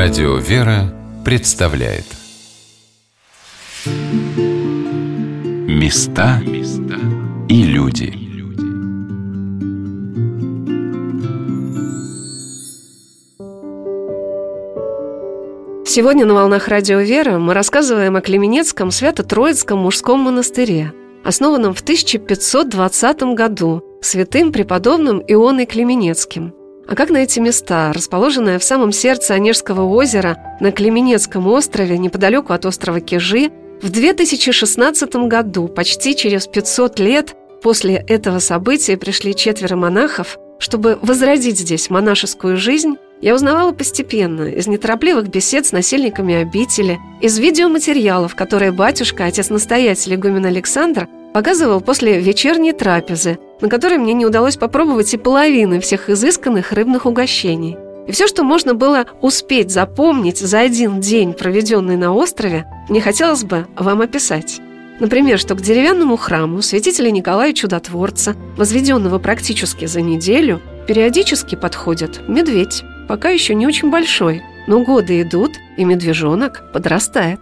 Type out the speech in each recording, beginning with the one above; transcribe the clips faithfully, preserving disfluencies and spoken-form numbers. Радио «Вера» представляет Места и люди. Сегодня на «Волнах Радио «Вера» мы рассказываем о Клименецком Свято-Троицком мужском монастыре, основанном в тысяча пятьсот двадцатом году святым преподобным Ионой Клименецким. А как на эти места, расположенное в самом сердце Онежского озера на Клименецком острове, неподалеку от острова Кижи, в две тысячи шестнадцатом году, почти через пятьсот лет после этого события, пришли четверо монахов, чтобы возродить здесь монашескую жизнь, я узнавала постепенно из неторопливых бесед с насельниками обители, из видеоматериалов, которые батюшка, отец-настоятель игумен Александр, показывал после вечерней трапезы, на которой мне не удалось попробовать и половины всех изысканных рыбных угощений. И все, что можно было успеть запомнить за один день, проведенный на острове, мне хотелось бы вам описать. Например, что к деревянному храму святителя Николая Чудотворца, возведенного практически за неделю, периодически подходит медведь, пока еще не очень большой, но годы идут, и медвежонок подрастает.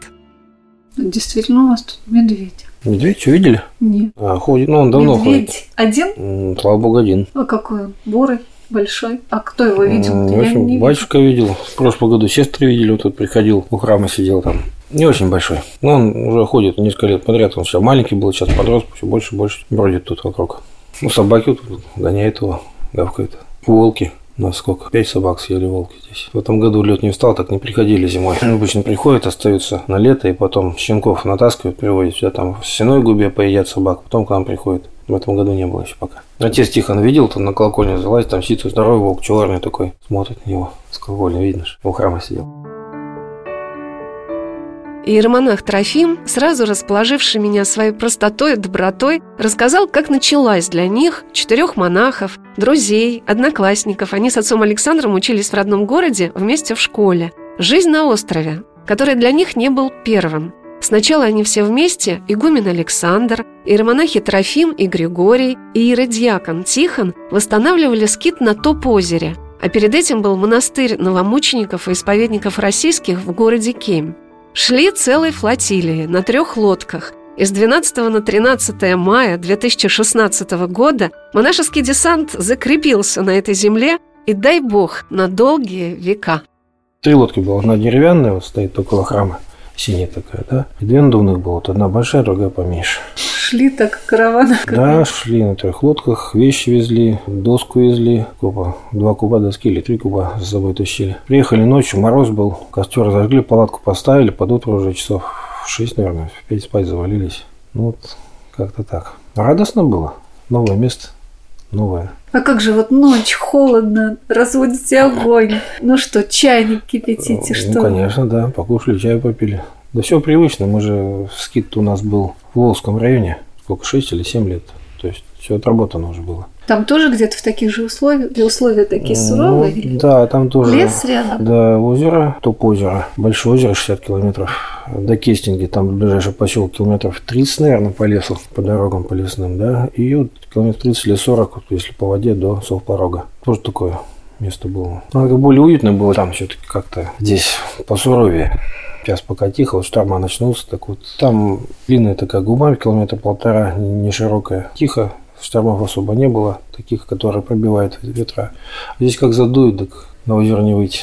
Действительно, у вас тут медведь. Медведь увидели? Нет. А, ходит, ну он давно медведь ходит. Медведь один? Слава богу, один. А какой он? Бурый, большой. А кто его видел? В общем, не батюшка видел. видел. В прошлом году сестры видели, вот тут приходил, у храма сидел там. Не очень большой. Но он уже ходит несколько лет подряд. Он сейчас маленький был, сейчас подрос, все больше и больше бродит тут вокруг. Ну, собаки тут гоняют его, гавкают. Волки. Насколько? Пять собак съели волки здесь. В этом году лед не встал, так не приходили зимой. Обычно приходят, остаются на лето, и потом щенков натаскивают, приводят сюда, там в Сеной Губе поедят собак, потом к нам приходят. В этом году не было еще пока. Отец Тихон видел, там на колокольне залазит, там сидит здоровый волк, черный такой. Смотрит на него с колокольни, видно же, у храма сидел. Иеромонах Трофим, сразу расположивший меня своей простотой и добротой, рассказал, как началась для них, четырех монахов, друзей, одноклассников. Они с отцом Александром учились в родном городе, вместе в школе. Жизнь на острове, который для них не был первым. Сначала они все вместе, игумен Александр, иеромонахи Трофим и Григорий и иеродьякон Тихон восстанавливали скит на Топозере, а перед этим был монастырь новомучеников и исповедников российских в городе Кемь. Шли целой флотилией на трех лодках. И с двенадцатого на тринадцатое мая две тысячи шестнадцатого года монашеский десант закрепился на этой земле, и дай бог, на долгие века. Три лодки было. Одна деревянная, вот стоит около храма, синяя такая, да? И две надувных было. Вот одна большая, другая поменьше. Шли так караваны? Да, шли на трех лодках, вещи везли, доску везли, куба, два куба доски или три куба с собой тащили. Приехали ночью, мороз был, костер зажгли, палатку поставили, под утро уже часов в шесть, наверное, опять спать завалились. Ну вот как-то так. Радостно было, новое место, новое. А как же вот ночь, холодно, разводите огонь, ну что, чайник кипятите, что? Ну конечно, да, покушали, чай попили. Да все привычно, мы же скит у нас был в Волжском районе, сколько, шесть или семь лет, то есть все отработано уже было. Там тоже где-то в таких же условиях, где условия такие суровые? Ну, да, там тоже. Лес рядом? Да, озеро, Топозеро, большое озеро, шестьдесят километров, до Кестинги, там ближайший поселок километров тридцать, наверное, по лесу, по дорогам, по лесным, да, и вот километров тридцать или сорок, вот, если по воде, до Совпорога, тоже такое место было. Надо более уютно было там все-таки как-то, здесь посуровее. Сейчас пока тихо, вот шторма начнулся, так вот там длинная такая губа, километра полтора, не широкая. Тихо, штормов особо не было, таких, которые пробивают ветра. Здесь как задует, так на озеро не выйти.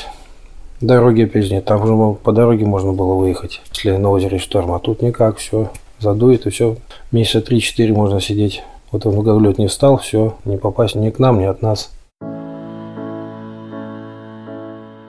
Дороги опять же нет, там уже по дороге можно было выехать, если на озере шторм, а тут никак, все задует и все. Месяца три-четыре можно сидеть. Вот он в году лед не встал, все, не попасть ни к нам, ни от нас.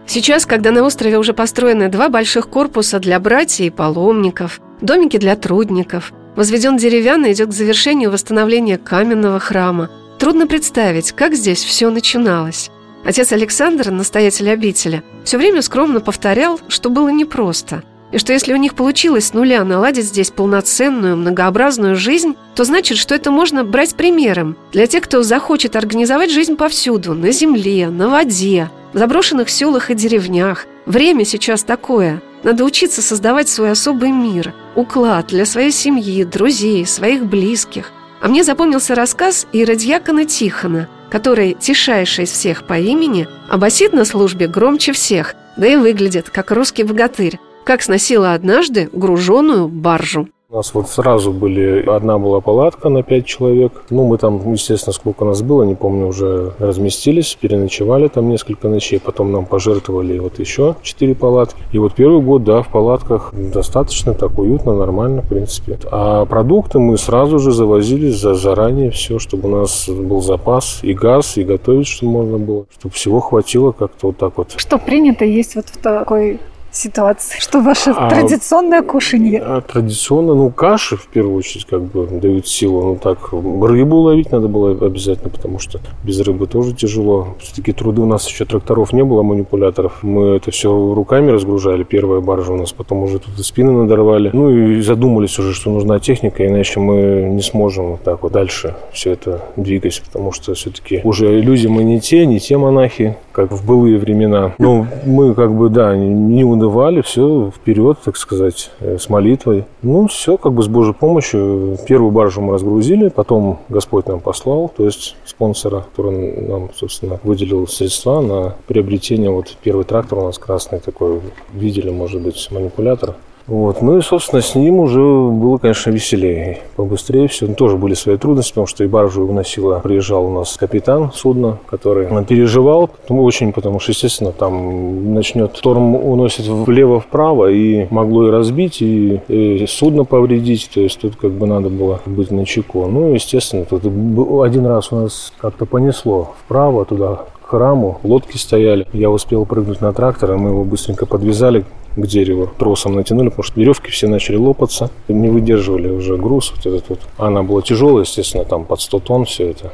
Сейчас, когда на острове уже построены два больших корпуса для братьев и паломников, домики для трудников, возведен деревянный, идет к завершению восстановления каменного храма, трудно представить, как здесь все начиналось. Отец Александр, настоятель обители, все время скромно повторял, что было непросто, и что если у них получилось с нуля наладить здесь полноценную, многообразную жизнь, то значит, что это можно брать примером для тех, кто захочет организовать жизнь повсюду, на земле, на воде, в заброшенных селах и деревнях. Время сейчас такое. Надо учиться создавать свой особый мир, уклад для своей семьи, друзей, своих близких. А мне запомнился рассказ иеродьякона Тихона, который, тишайший из всех по имени, обасит на службе громче всех да и выглядит как русский богатырь, как сносила однажды груженную баржу. У нас вот сразу были, одна была палатка на пять человек. Ну, мы там, естественно, сколько нас было, не помню, уже разместились, переночевали там несколько ночей. Потом нам пожертвовали вот еще четыре палатки. И вот первый год, да, в палатках достаточно так уютно, нормально, в принципе. А продукты мы сразу же завозили за, заранее все, чтобы у нас был запас и газ, и готовить, что можно было. Чтобы всего хватило как-то вот так вот. Что принято есть вот в такой... ситуации? Что ваше а, традиционное кушанье? А, традиционно, ну, каши, в первую очередь, как бы дают силу. Ну, так, рыбу ловить надо было обязательно, потому что без рыбы тоже тяжело. Все-таки труды у нас еще тракторов не было, манипуляторов. Мы это все руками разгружали, первая баржа у нас, потом уже тут спины надорвали. Ну, и задумались уже, что нужна техника, иначе мы не сможем вот так вот дальше все это двигать, потому что все-таки уже люди мы не те, не те монахи, как в былые времена. Ну, мы как бы, да, не унывали, все вперед, так сказать, с молитвой. Ну, все как бы с Божьей помощью. Первую баржу мы разгрузили, потом Господь нам послал, то есть спонсора, который нам, собственно, выделил средства на приобретение. Вот первый трактор у нас красный такой, видели, может быть, манипулятор. Вот. Ну и, собственно, с ним уже было, конечно, веселее, побыстрее все. Но тоже были свои трудности, потому что и баржу уносила, приезжал у нас капитан судна, который переживал, ну, очень, потому что, естественно, там начнет шторм уносит влево-вправо, и могло и разбить, и, и судно повредить, то есть тут как бы надо было быть начеку. Ну, естественно, тут один раз у нас как-то понесло вправо туда, к храму, лодки стояли. Я успел прыгнуть на трактор, и мы его быстренько подвязали к дереву, тросом натянули, потому что веревки все начали лопаться, не выдерживали уже груз вот этот вот. Она была тяжелая, естественно, там под сто тонн все это.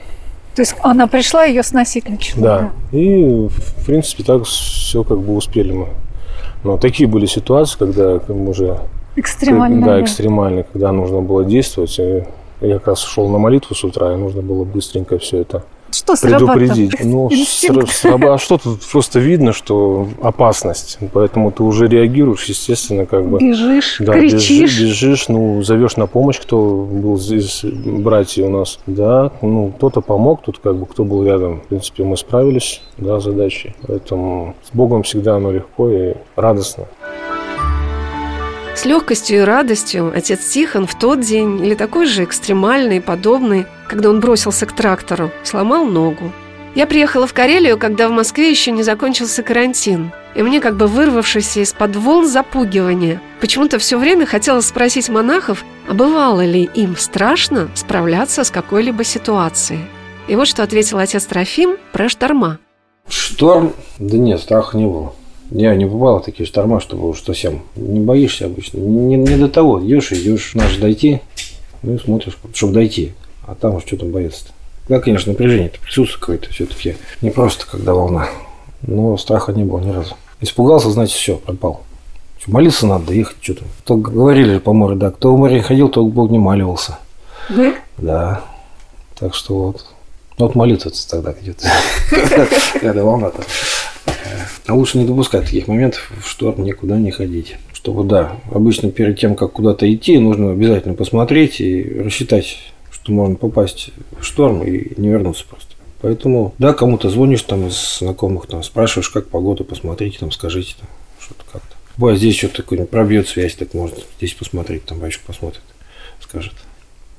То есть она пришла, ее сносить начала? Да, да. И в принципе так все как бы успели мы. Но такие были ситуации, когда мы уже... Экстремальные. Да, экстремальные, когда нужно было действовать. Я как раз шел на молитву с утра, и нужно было быстренько все это... Что предупредить. Ну, сраба... что тут просто видно, что опасность. Поэтому ты уже реагируешь, естественно, как бы. Бежишь, да, кричишь. Бежишь, бежишь, ну, зовешь на помощь, кто был здесь, братья у нас. Да, ну, кто-то помог, тут как бы, кто был рядом. В принципе, мы справились, да, с задачей. Поэтому с Богом всегда оно легко и радостно. С легкостью и радостью отец Тихон в тот день, или такой же экстремальный, подобный, когда он бросился к трактору, сломал ногу. Я приехала в Карелию, когда в Москве еще не закончился карантин, и мне, как бы вырвавшийся из-под волн запугивания, почему-то все время хотелось спросить монахов, а бывало ли им страшно справляться с какой-либо ситуацией. И вот что ответил отец Трофим про шторма. Шторм? Да нет, страха не было. Я не бывал в такие шторма, чтобы уж совсем. Не боишься обычно. Не, не до того. Идешь, идешь, надо же дойти. Ну и смотришь, чтобы дойти. А там уж что там бояться-то. Да, конечно, напряжение-то присутствует какое-то все-таки. Не просто когда волна. Но страха не было ни разу. Испугался, значит, все, пропал. Что, молиться надо, ехать что-то. Только говорили же по морю, да. Кто в море ходил, то к Богу не моливался. Да? Да. Так что вот. Вот молитва тогда идет. Когда волна там. А лучше не допускать таких моментов, в шторм никуда не ходить. Чтобы, да, обычно перед тем, как куда-то идти, нужно обязательно посмотреть и рассчитать, что можно попасть в шторм и не вернуться просто. Поэтому, да, кому-то звонишь там из знакомых, там спрашиваешь, как погода, посмотрите, там скажите, там, что-то как-то. Бывает, здесь что-то такое пробьет связь, так можно здесь посмотреть, там батюшка посмотрит, скажет.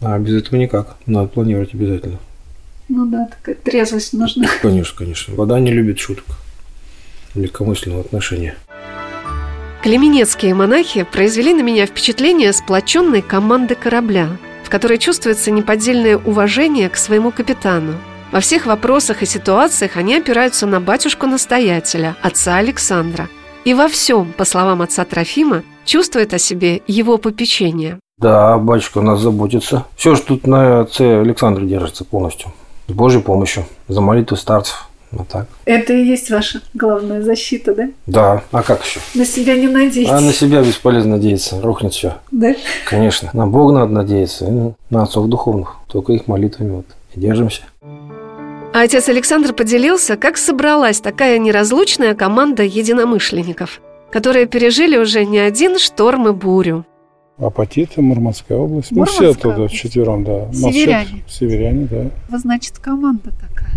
А без этого никак, надо планировать обязательно. Ну да, такая трезвость нужна. Конечно, конечно, вода не любит шуток. Легкомысленного отношения. Клименецкие монахи произвели на меня впечатление сплоченной команды корабля, в которой чувствуется неподдельное уважение к своему капитану. Во всех вопросах и ситуациях они опираются на батюшку-настоятеля, отца Александра. И во всем, по словам отца Трофима, чувствует о себе его попечение. Да, батюшка у нас заботится. Все, что тут на отце Александра держится полностью. С Божьей помощью, за молитву старцев. Вот так. Это и есть ваша главная защита, да? Да. А как еще? На себя не надеяться. А на себя бесполезно надеяться. Рухнет все. Да? Конечно. На Бога надо надеяться. И на отцов духовных. Только их молитвами вот и держимся. А отец Александр поделился, как собралась такая неразлучная команда единомышленников, которые пережили уже не один шторм и бурю. Апатиты, Мурманская область. Мурманская? Мы все оттуда вчетвером, да. Северяне. Все, северяне, да. Вы, значит, команда такая.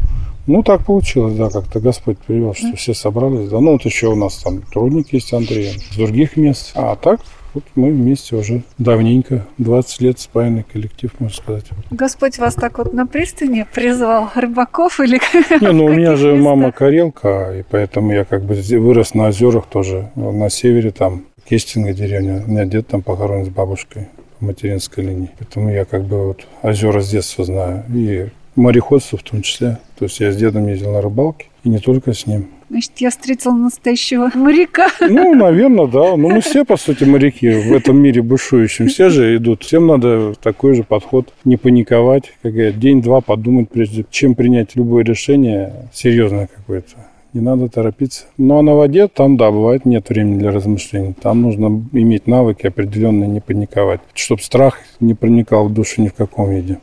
Ну, так получилось, да, как-то Господь привел, что все собрались. Да, ну, вот еще у нас там трудник есть Андрей, с других мест. А так вот мы вместе уже давненько, двадцать лет спаянный коллектив, можно сказать. Господь вас так вот на пристани призвал, рыбаков или как? Не, ну, у меня же мама карелка, и поэтому я как бы вырос на озерах тоже, на севере там, Кестинга деревня. У меня дед там похоронен с бабушкой по материнской линии. Поэтому я как бы вот озера с детства знаю и... мореходство в том числе. То есть я с дедом ездил на рыбалке, и не только с ним. Значит, я встретил настоящего моряка. Ну, наверное, да. Но мы все, по сути, моряки в этом мире бушующем. Все же идут. Всем надо такой же подход. Не паниковать. Как говорят, день-два подумать, прежде чем принять любое решение серьезное какое-то. Не надо торопиться. Ну, а на воде там, да, бывает, нет времени для размышлений. Там нужно иметь навыки определенные, не паниковать. Чтобы страх не проникал в душу ни в каком виде.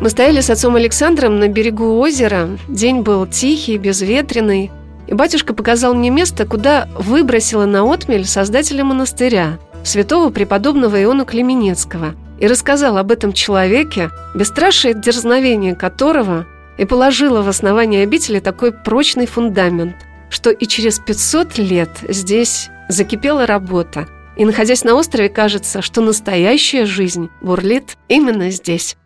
Мы стояли с отцом Александром на берегу озера. День был тихий, безветренный. И батюшка показал мне место, куда выбросила на отмель создателя монастыря, святого преподобного Иону Клименецкого, и рассказал об этом человеке, бесстрашие дерзновение которого и положило в основание обители такой прочный фундамент, что и через пятьсот лет здесь закипела работа. И, находясь на острове, кажется, что настоящая жизнь бурлит именно здесь.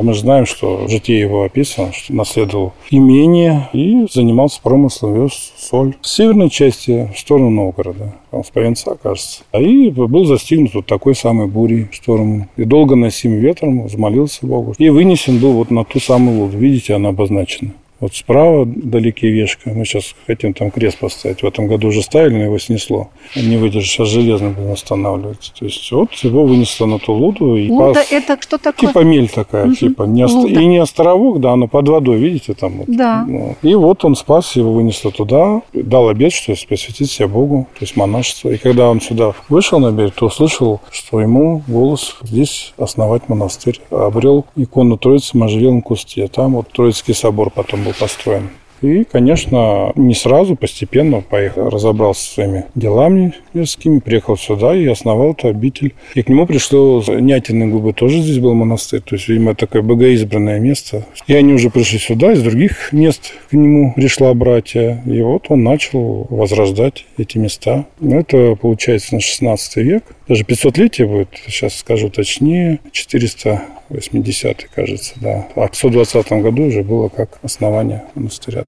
Мы знаем, что в житии его описано, что наследовал имение и занимался промыслом, вез соль с северной части в сторону Новгорода, там, с Павенца, кажется. И был застигнут вот такой самой бурей в сторону. И долго носим ветром, взмолился Богу. И вынесен был вот на ту самую лодку. Видите, она обозначена. Вот справа далекие вешка. Мы сейчас хотим там крест поставить. В этом году уже ставили, но его снесло. Не выдержишь, а железно будем останавливаться. То есть вот его вынесло на ту луду. И луда пас... это что такое? Типа мель такая. Угу. Типа не ост... И не островок, да, она под водой, видите там. Вот. Да. И вот он спас, его вынесло туда. Дал обет, что посвятить себя Богу, то есть монашество. И когда он сюда вышел на берег, то услышал, что ему голос здесь основать монастырь. Обрел икону Троицы в Можевелом кусте. Там вот Троицкий собор потом был построен. И, конечно, не сразу, постепенно поехал, разобрался со своими делами мирскими, приехал сюда и основал эту обитель. И к нему пришло Нятины Губы, тоже здесь был монастырь. То есть, видимо, такое богоизбранное место. И они уже пришли сюда, из других мест к нему пришла братья. И вот он начал возрождать эти места. Это, получается, на шестнадцатый век. Даже пятисотлетие будет, сейчас скажу точнее, четыреста восьмидесятый, кажется, да. А в пятьсот двадцатом году уже было как основание монастыря.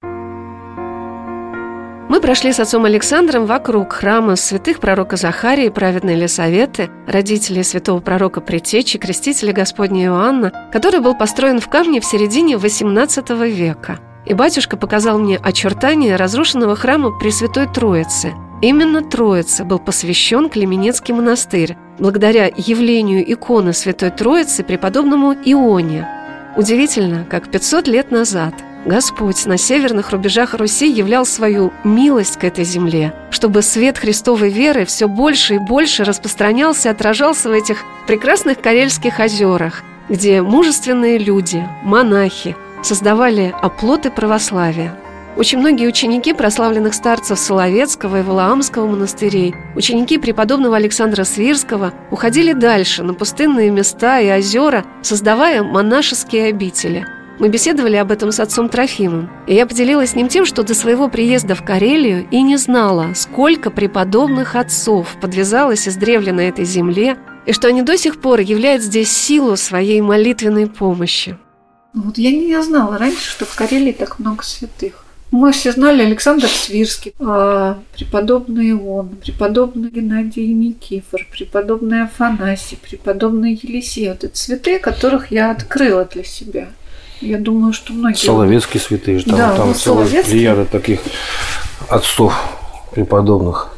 Мы прошли с отцом Александром вокруг храма святых пророка Захарии, праведной Елисаветы, родителей святого пророка Предтечи, крестителя Господня Иоанна, который был построен в камне в середине восемнадцатого века. И батюшка показал мне очертания разрушенного храма Пресвятой Троицы. Именно Троице был посвящен Клименецкий монастырь, благодаря явлению иконы Святой Троицы преподобному Ионе. Удивительно, как пятьсот лет назад Господь на северных рубежах Руси являл свою милость к этой земле, чтобы свет Христовой веры все больше и больше распространялся и отражался в этих прекрасных карельских озерах, где мужественные люди, монахи, создавали оплоты православия. Очень многие ученики прославленных старцев Соловецкого и Волоамского монастырей, ученики преподобного Александра Свирского уходили дальше, на пустынные места и озера, создавая монашеские обители. Мы беседовали об этом с отцом Трофимом, и я поделилась с ним тем, что до своего приезда в Карелию и не знала, сколько преподобных отцов подвязалось издревле на этой земле, и что они до сих пор являют здесь силу своей молитвенной помощи. Вот я не знала раньше, что в Карелии так много святых. Мы все знали Александр Свирский, преподобный Ион, преподобный Геннадий Никифор, преподобный Афанасий, преподобный Елисей. Вот это святые, которых я открыла для себя. Я думаю, что многие... Соловецкие святые. Там, да, там целая плеяда таких отцов преподобных.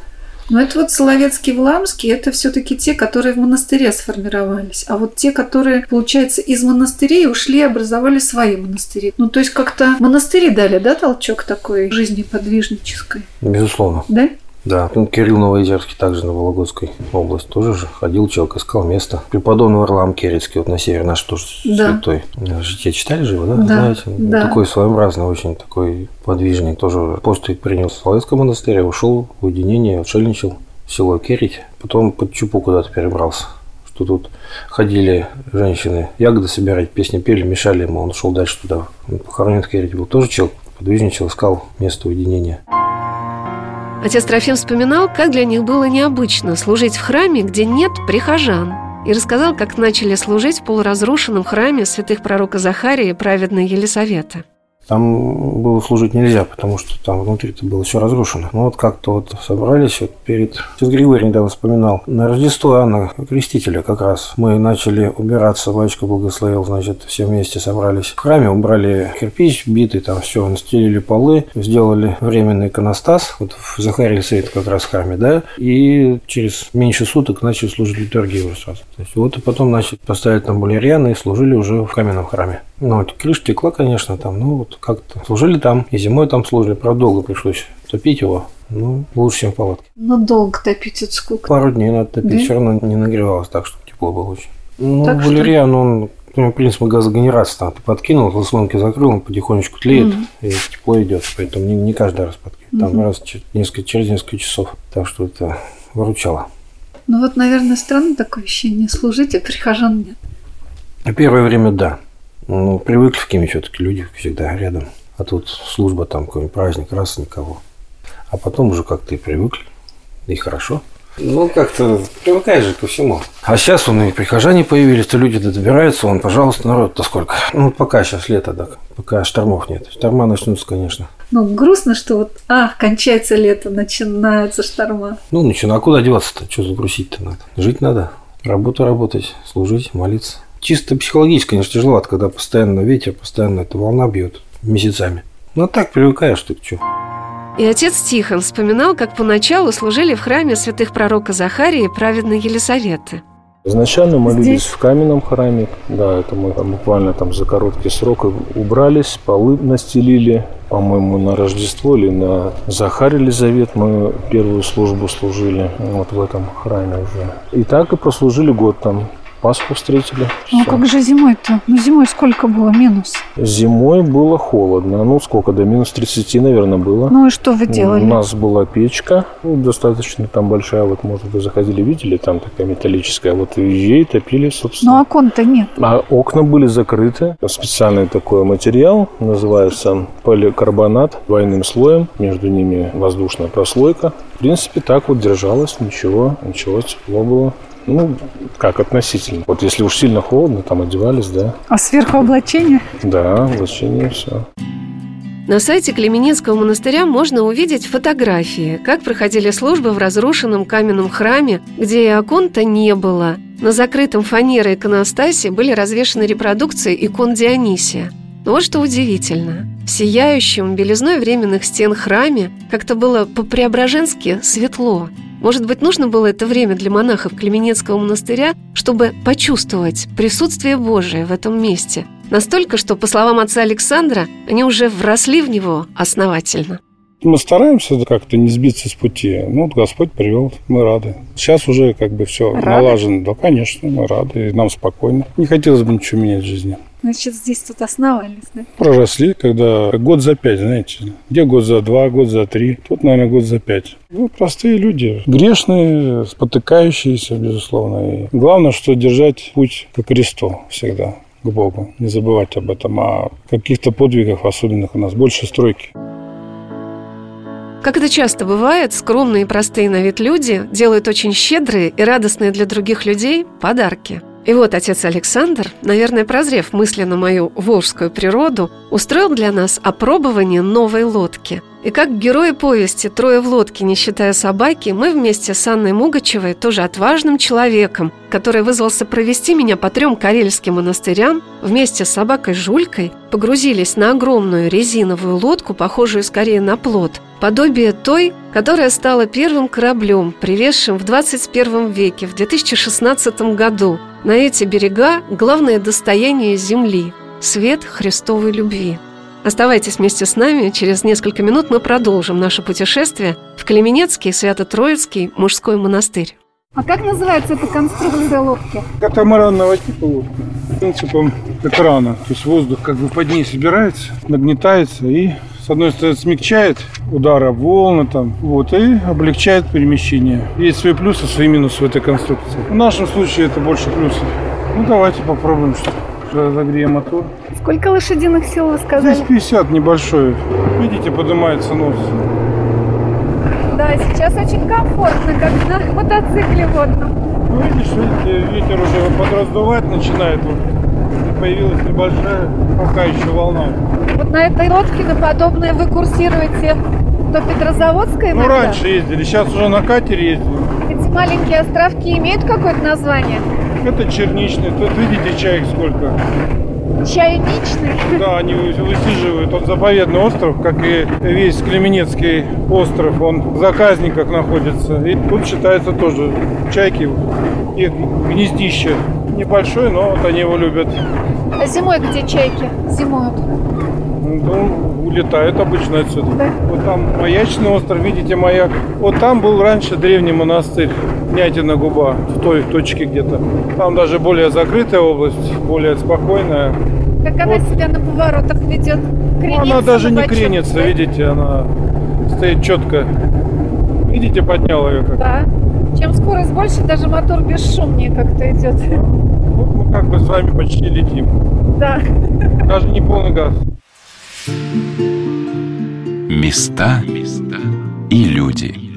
Но это вот Соловецкий, Вламский, это все-таки те, которые в монастыре сформировались. А вот те, которые, получается, из монастырей ушли и образовали свои монастыри. Ну, то есть как-то монастыри дали, да, толчок такой жизни подвижнической? Безусловно. Да? Да. Ну, Кирилл Новоизерский также на Вологодской области тоже же ходил, человек искал место. Преподобный Варлам Керецкий, вот на севере наш тоже да. святой. Житие читали же его, да? Да. Знаете? Да. Такой своеобразный очень такой подвижник. Тоже поступь принял в Соловецком монастыре, ушел в уединение, отшельничал в село Кередь. Потом под Чупу куда-то перебрался. то тут ходили женщины ягоды собирать, песни пели, мешали ему, он шел дальше туда. Он похоронен в Кереде был, тоже человек, подвижничал, искал место уединения. Отец Трофим вспоминал, как для них было необычно служить в храме, где нет прихожан, и рассказал, как начали служить в полуразрушенном храме святых пророка Захарии и праведной Елисаветы. Там было служить нельзя, потому что там внутри это было все разрушено. Ну вот как-то вот собрались, вот перед... Сейчас Григорий недавно вспоминал. На Рождество Иоанна Крестителя как раз мы начали убираться, батюшка благословил, значит, все вместе собрались в храме, убрали кирпич, битый, там все, настелили полы, сделали временный иконостас, вот в Захарии стоит как раз в храме, да, и через меньше суток начали служить литургию уже сразу. То есть вот и потом начали поставить там балерьяны и служили уже в каменном храме. Ну, вот, крыша текла, конечно, там, ну, вот как-то служили там, и зимой там служили, правда, долго пришлось топить его, ну, лучше, чем в палатке. Ну, долго топить, это сколько? Пару дней надо топить, да? Все равно не нагревалось так, чтобы тепло было очень. Ну, так валерьян, что? он, ну, в принципе, газогенерация там, ты подкинул, заслонки закрыл, он потихонечку тлеет, угу. и тепло идет, поэтому не, не каждый раз подкинул, там угу. раз несколько, через несколько часов, так что это выручало. Ну, вот, наверное, странно такое ощущение, служить, а прихожан нет. Первое время, да. Ну, привыкли в Кеме все-таки люди всегда рядом. А тут служба, там какой-нибудь праздник, раз, никого. А потом уже как-то и привыкли. И хорошо. Ну, как-то привыкаешь же ко всему. А сейчас вон и прихожане появились, то люди добираются. Вон, пожалуйста, народ-то сколько. Ну, пока сейчас лето, да, пока штормов нет. Шторма начнутся, конечно. Ну, грустно, что вот, а, кончается лето, начинается шторма. Ну, ничего, а куда деваться-то? Что загрузить-то надо? Жить надо. Работу работать, служить, молиться. Чисто психологически, конечно, тяжеловато, когда постоянно ветер, постоянно эта волна бьет месяцами. Но так привыкаешь ты к чему. И отец Тихон вспоминал, как поначалу служили в храме святых пророка Захарии и праведной Елисаветы. Изначально мы молились в каменном храме. Да, это мы там буквально там за короткий срок убрались, полы настелили. По-моему, на Рождество или на Захарий Елизавет мы первую службу служили вот в этом храме уже. И так и прослужили год там. Пасху встретили. Ну, все. Как же зимой-то? Ну, зимой сколько было минус? Зимой было холодно. Ну, сколько? До минус тридцати, наверное, было. Ну, и что вы делали? У нас была печка. Ну, достаточно там большая. Вот, может, вы заходили, видели, там такая металлическая. Вот ей топили, собственно. Ну, окон-то нет. А окна были закрыты. Специальный такой материал. Называется поликарбонат. Двойным слоем. Между ними воздушная прослойка. В принципе, так вот держалось. Ничего, ничего, тепло было. Ну, как относительно. Вот если уж сильно холодно, там одевались, да. А сверху облачение? Да, облачение, все. На сайте Клименецкого монастыря можно увидеть фотографии, как проходили службы в разрушенном каменном храме, где и окон-то не было. На закрытом фанерой иконостасе были развешаны репродукции икон Дионисия. Но вот что удивительно. В сияющем белизной временных стен храме как-то было по-преображенски светло. Может быть, нужно было это время для монахов Клименецкого монастыря, чтобы почувствовать присутствие Божие в этом месте. Настолько, что, по словам отца Александра, они уже вросли в него основательно. Мы стараемся как-то не сбиться с пути. Ну, вот Господь привел, мы рады. Сейчас уже как бы все рады? Налажено. Да, конечно, мы рады, и нам спокойно. Не хотелось бы ничего менять в жизни. Значит, здесь тут основались, да? Проросли, когда год за пять, знаете. Где год за два, год за три, тут, наверное, год за пять. Ну, простые люди, грешные, спотыкающиеся, безусловно. И главное, что держать путь к кресту всегда, к Богу. Не забывать об этом, о каких-то подвигах особенных у нас. Больше стройки. Как это часто бывает, скромные и простые на вид люди делают очень щедрые и радостные для других людей подарки. И вот отец Александр, наверное, прозрев мысленно мою волжскую природу, устроил для нас опробование новой лодки. И как герои повести «Трое в лодке, не считая собаки», мы вместе с Анной Мугачевой, тоже отважным человеком, который вызвался провести меня по трем карельским монастырям, вместе с собакой Жулькой погрузились на огромную резиновую лодку, похожую скорее на плот, подобие той, которая стала первым кораблем, привезшим в двадцать первом веке, в две тысячи шестнадцатом году, на эти берега главное достояние земли – свет Христовой любви. Оставайтесь вместе с нами, через несколько минут мы продолжим наше путешествие в Клименецкий Свято-Троицкий мужской монастырь. А как называется эта конструкция лодки? Катамаранного типа лодка. Принципом экрана, то есть воздух как бы под ней собирается, нагнетается и... С одной стороны, смягчает удары волны там, вот, и облегчает перемещение. Есть свои плюсы, свои минусы в этой конструкции. В нашем случае это больше плюсов. Ну, давайте попробуем, что разогреем мотор. Сколько лошадиных сил вы сказали? Здесь пятьдесят небольшой. Видите, поднимается нос. Да, сейчас очень комфортно, как на мотоцикле водном. Ну, видишь, ветер уже подраздувать начинает. Появилась небольшая, пока еще волна. Вот на этой лодке на подобное вы курсируете до Петрозаводской? Ну, иногда? Раньше ездили, сейчас уже на катере ездили. Эти маленькие островки имеют какое-то название? Это черничный. Тут видите чаек сколько? Чайничный? Да, они высиживают. Он заповедный остров, как и весь Клименецкий остров. Он в заказниках находится. И тут считается тоже чайки, их гнездище. Небольшой, но вот они его любят. А зимой где чайки зимуют? Ну, улетают обычно отсюда. Да? Вот там маячный остров, видите, маяк. Вот там был раньше древний монастырь Нятина Губа, в той точке где-то. Там даже более закрытая область, более спокойная. Как вот. Она себя на поворотах ведет? Кренится, она даже не кренится, да? Видите, она стоит четко. Видите, подняла ее как-то. Да. Чем скорость больше, даже мотор бесшумнее как-то идет. Вот мы как бы с вами почти летим. Да. Даже не полный газ. Места и люди.